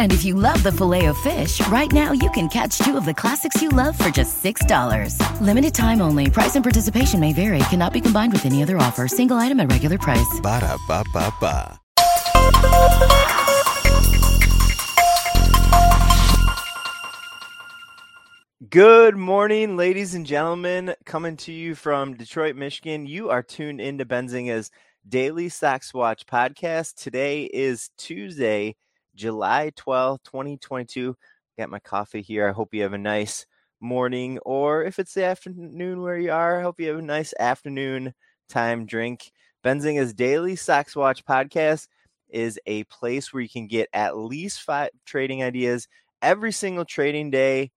And if you love the Filet-O-Fish, right now you can catch two of the classics you love for just $6. Limited time only. Price and participation may vary. Cannot be combined with any other offer. Single item at regular price. Ba-da-ba-ba-ba. Good morning, ladies and gentlemen. Coming to you from Detroit, Michigan. You are tuned into Benzinga's Daily Sox Watch podcast. Today is Tuesday, July 12th, 2022. Got my coffee here. I hope you have a nice morning, or if it's the afternoon where you are, I hope you have a nice afternoon time drink. Benzinga's Daily Sox Watch podcast is a place where you can get at least 5 trading ideas every single trading day,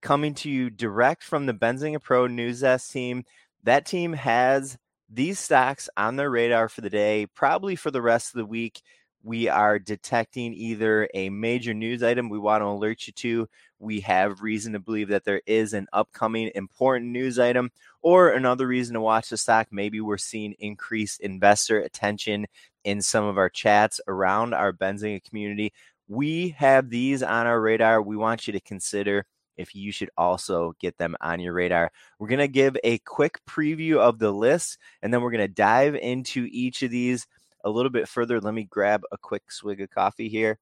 coming to you direct from the Benzinga Pro News Desk team. That team has these stocks on their radar for the day, probably for the rest of the week. We are detecting either a major news item we want to alert you to, we have reason to believe that there is an upcoming important news item, or another reason to watch the stock. Maybe we're seeing increased investor attention in some of our chats around our Benzinga community. We have these on our radar. We want you to consider if you should also get them on your radar. We're going to give a quick preview of the list, and then we're going to dive into each of these a little bit further. Let me grab a quick swig of coffee here.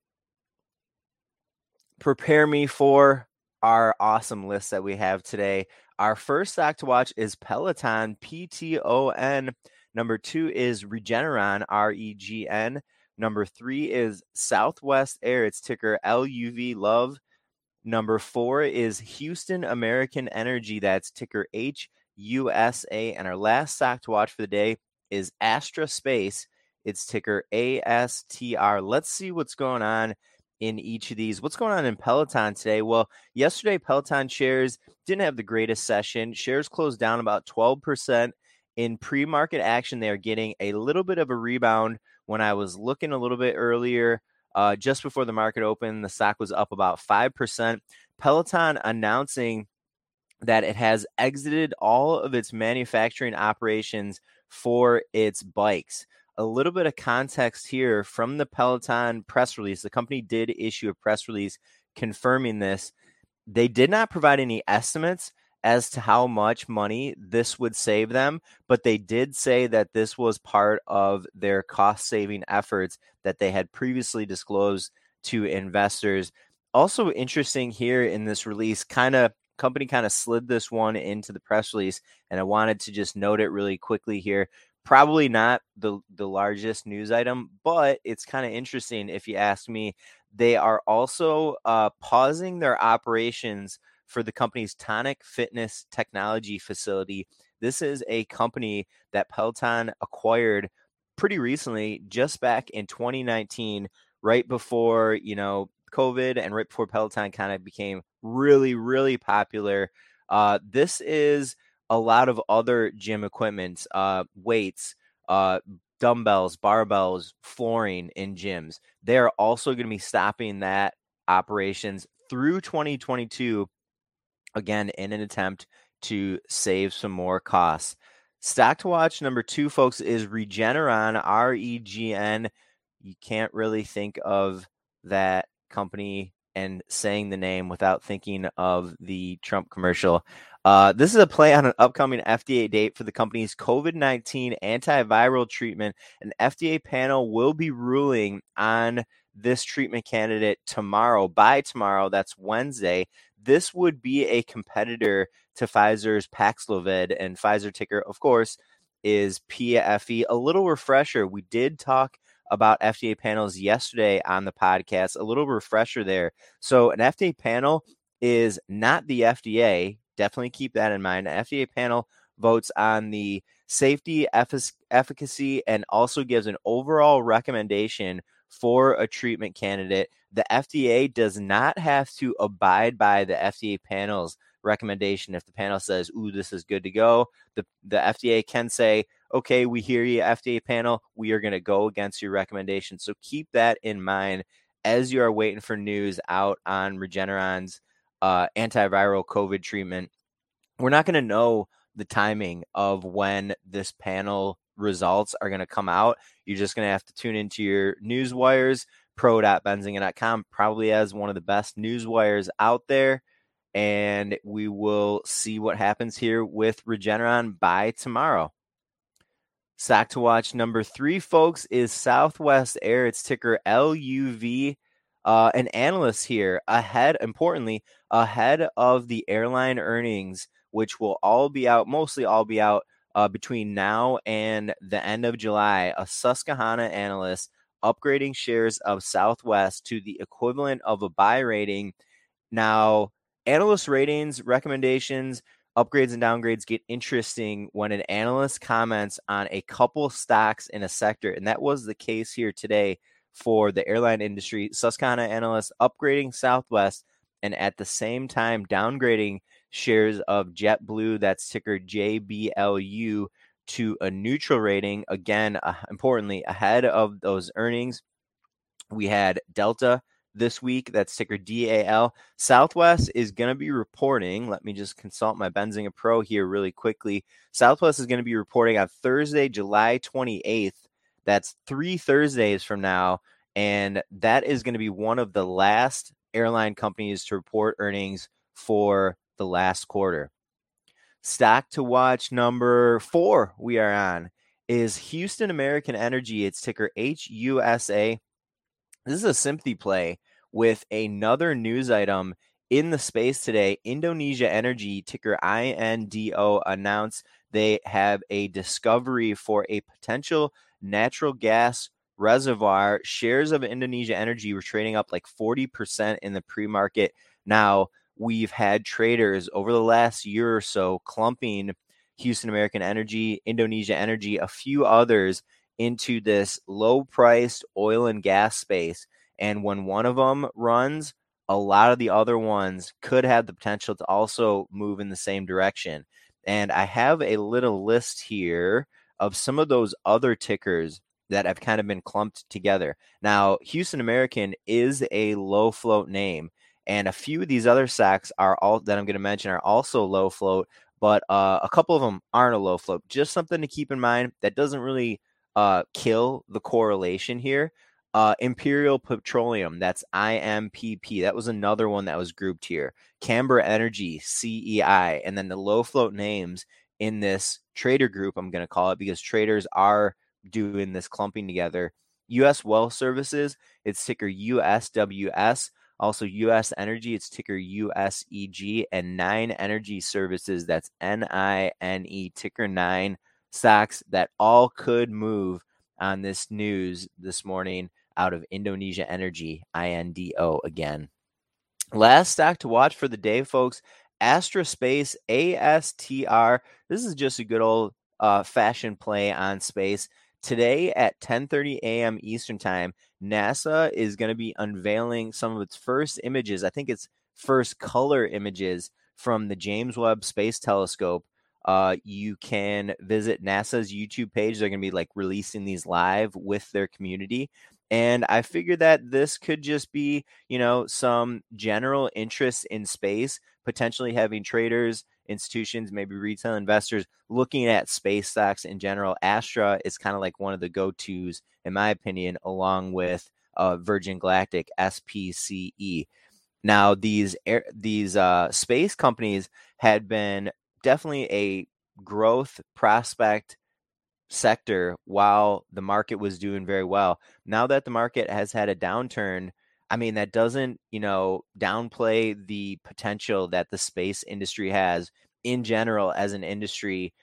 Prepare me for our awesome list that we have today. Our first stock to watch is Peloton, PTON. Number 2 is Regeneron, REGN. Number 3 is Southwest Air. Its ticker LUV, love. Number 4 is Houston American Energy. That's ticker HUSA. And our last stock to watch for the day is Astra Space. It's ticker ASTR. Let's see what's going on in each of these. What's going on in Peloton today? Well, yesterday Peloton shares didn't have the greatest session. Shares closed down about 12%. In pre-market action, they are getting a little bit of a rebound. When I was looking a little bit earlier, just before the market opened, the stock was up about 5%. Peloton announcing that it has exited all of its manufacturing operations for its bikes. A little bit of context here from the Peloton press release. The company did issue a press release confirming this. They did not provide any estimates as to how much money this would save them, but they did say that this was part of their cost-saving efforts that they had previously disclosed to investors. Also interesting here in this release, company slid this one into the press release, and I wanted to just note it really quickly here. Probably not the largest news item, but it's kind of interesting if you ask me. They are also pausing their operations for the company's Tonic Fitness Technology facility. This is a company that Peloton acquired pretty recently, just back in 2019, right before, COVID and right before Peloton kind of became really, really popular. This is a lot of other gym equipment, weights, dumbbells, barbells, flooring in gyms. They're also going to be stopping that operations through 2022. Again, in an attempt to save some more costs. Stock to watch number 2, folks, is Regeneron, REGN. you can't really think of that company and saying the name without thinking of the Trump commercial. This is a play on an upcoming FDA date for the company's COVID-19 antiviral treatment. An FDA panel will be ruling on this treatment candidate tomorrow. By tomorrow, that's Wednesday. This would be a competitor to Pfizer's Paxlovid, and Pfizer ticker, of course, is PFE. A little refresher, we did talk about FDA panels yesterday on the podcast. A little refresher there. So an FDA panel is not the FDA. Definitely keep that in mind. An FDA panel votes on the safety, efficacy, and also gives an overall recommendation for a treatment candidate. The FDA does not have to abide by the FDA panel's recommendation. If the panel says, ooh, this is good to go, the FDA can say, okay, we hear you, FDA panel. We are going to go against your recommendation. So keep that in mind as you are waiting for news out on Regeneron's antiviral COVID treatment. We're not going to know the timing of when this panel results are going to come out. You're just going to have to tune into your news wires. Pro.benzinga.com probably has one of the best news wires out there. And we will see what happens here with Regeneron by tomorrow. Stock to watch number 3, folks, is Southwest Air. It's ticker LUV. An analyst here ahead of the airline earnings, which will all be out, between now and the end of July. A Susquehanna analyst upgrading shares of Southwest to the equivalent of a buy rating. Now, analyst ratings, recommendations, upgrades and downgrades get interesting when an analyst comments on a couple stocks in a sector, and that was the case here today for the airline industry. Susquehanna analysts upgrading Southwest and at the same time downgrading shares of JetBlue, that's ticker JBLU, to a neutral rating. Again, importantly, ahead of those earnings. We had Delta this week, that's ticker DAL. Southwest is going to be reporting. Let me just consult my Benzinga Pro here really quickly. Southwest is going to be reporting on Thursday, July 28th. That's 3 Thursdays from now, and that is going to be one of the last airline companies to report earnings for the last quarter. Stock to watch number 4 we are on is Houston American Energy. It's ticker HUSA. This is a sympathy play with another news item in the space today. Indonesia Energy, ticker INDO, announced they have a discovery for a potential natural gas reservoir. Shares of Indonesia Energy were trading up like 40% in the pre-market. Now, we've had traders over the last year or so clumping Houston American Energy, Indonesia Energy, a few others into this low-priced oil and gas space. And when one of them runs, a lot of the other ones could have the potential to also move in the same direction. And I have a little list here of some of those other tickers that have kind of been clumped together. Now, Houston American is a low float name, and a few of these other stocks that I'm going to mention are also low float, but a couple of them aren't a low float. Just something to keep in mind that doesn't really kill the correlation here. Imperial Petroleum, that's IMPP. That was another one that was grouped here. Camber Energy, CEI, and then the low float names in this trader group, I'm going to call it, because traders are doing this clumping together. U.S. Wealth Services, it's ticker USWS. Also U.S. Energy, it's ticker USEG. And Nine Energy Services, that's NINE, ticker 9. Stocks that all could move on this news this morning out of Indonesia Energy, INDO again. Last stock to watch for the day, folks, Astra Space, ASTR. This is just a good old fashion play on space. Today at 10:30 a.m. Eastern Time, NASA is going to be unveiling some of its first images. I think it's first color images from the James Webb Space Telescope. You can visit NASA's YouTube page. They're going to be like releasing these live with their community. And I figured that this could just be, some general interest in space, potentially having traders institutions, maybe retail investors looking at space stocks in general, Astra is kind of like one of the go-tos, in my opinion, along with Virgin Galactic, SPCE. Now, these space companies had been definitely a growth prospect sector while the market was doing very well. Now that the market has had a downturn, I mean, that doesn't, downplay the potential that the space industry has in general as an industry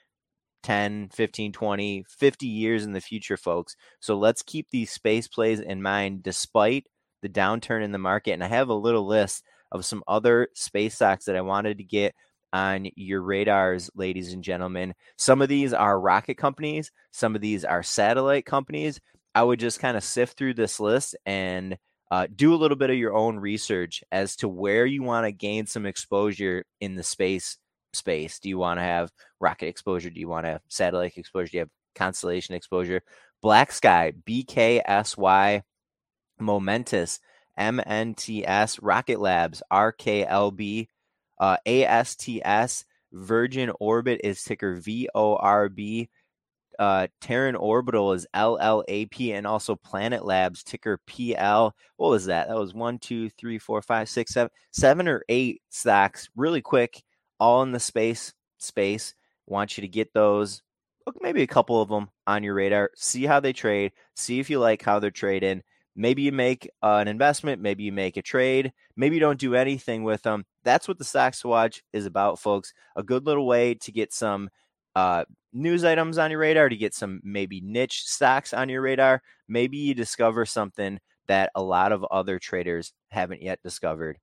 10, 15, 20, 50 years in the future, folks. So let's keep these space plays in mind despite the downturn in the market. And I have a little list of some other space stocks that I wanted to get on your radars, ladies and gentlemen. Some of these are rocket companies. Some of these are satellite companies. I would just kind of sift through this list and do a little bit of your own research as to where you want to gain some exposure in the space. Do you want to have rocket exposure? Do you want to have satellite exposure? Do you have constellation exposure? Black Sky, BKSY, Momentus, MNTS, Rocket Labs, RKLB, ASTS, Virgin Orbit is ticker VORB, Terran Orbital is LLAP, and also Planet Labs, ticker PL. What was that? That was 7 or 8 stocks really quick, all in the space. Want you to get those, maybe a couple of them on your radar, see how they trade, see if you like how they're trading. Maybe you make an investment. Maybe you make a trade. Maybe you don't do anything with them. That's what the Stocks to Watch is about, folks. A good little way to get some news items on your radar, to get some maybe niche stocks on your radar. Maybe you discover something that a lot of other traders haven't yet discovered.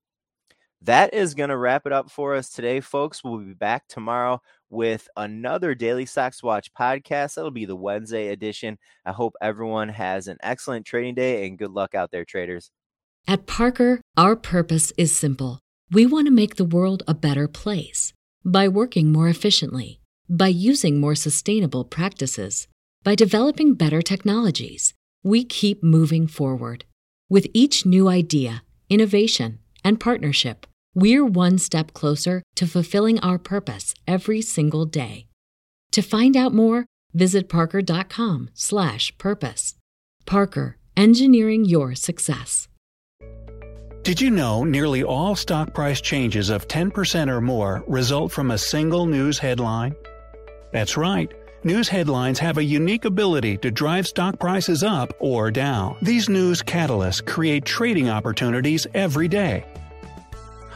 That is going to wrap it up for us today, folks. We'll be back tomorrow with another Daily Stocks Watch podcast. That'll be the Wednesday edition. I hope everyone has an excellent trading day and good luck out there, traders. At Parker, our purpose is simple. We want to make the world a better place by working more efficiently, by using more sustainable practices, by developing better technologies. We keep moving forward. With each new idea, innovation, and partnership, we're one step closer to fulfilling our purpose every single day. To find out more, visit parker.com/purpose. Parker, engineering your success. Did you know nearly all stock price changes of 10% or more result from a single news headline? That's right. News headlines have a unique ability to drive stock prices up or down. These news catalysts create trading opportunities every day.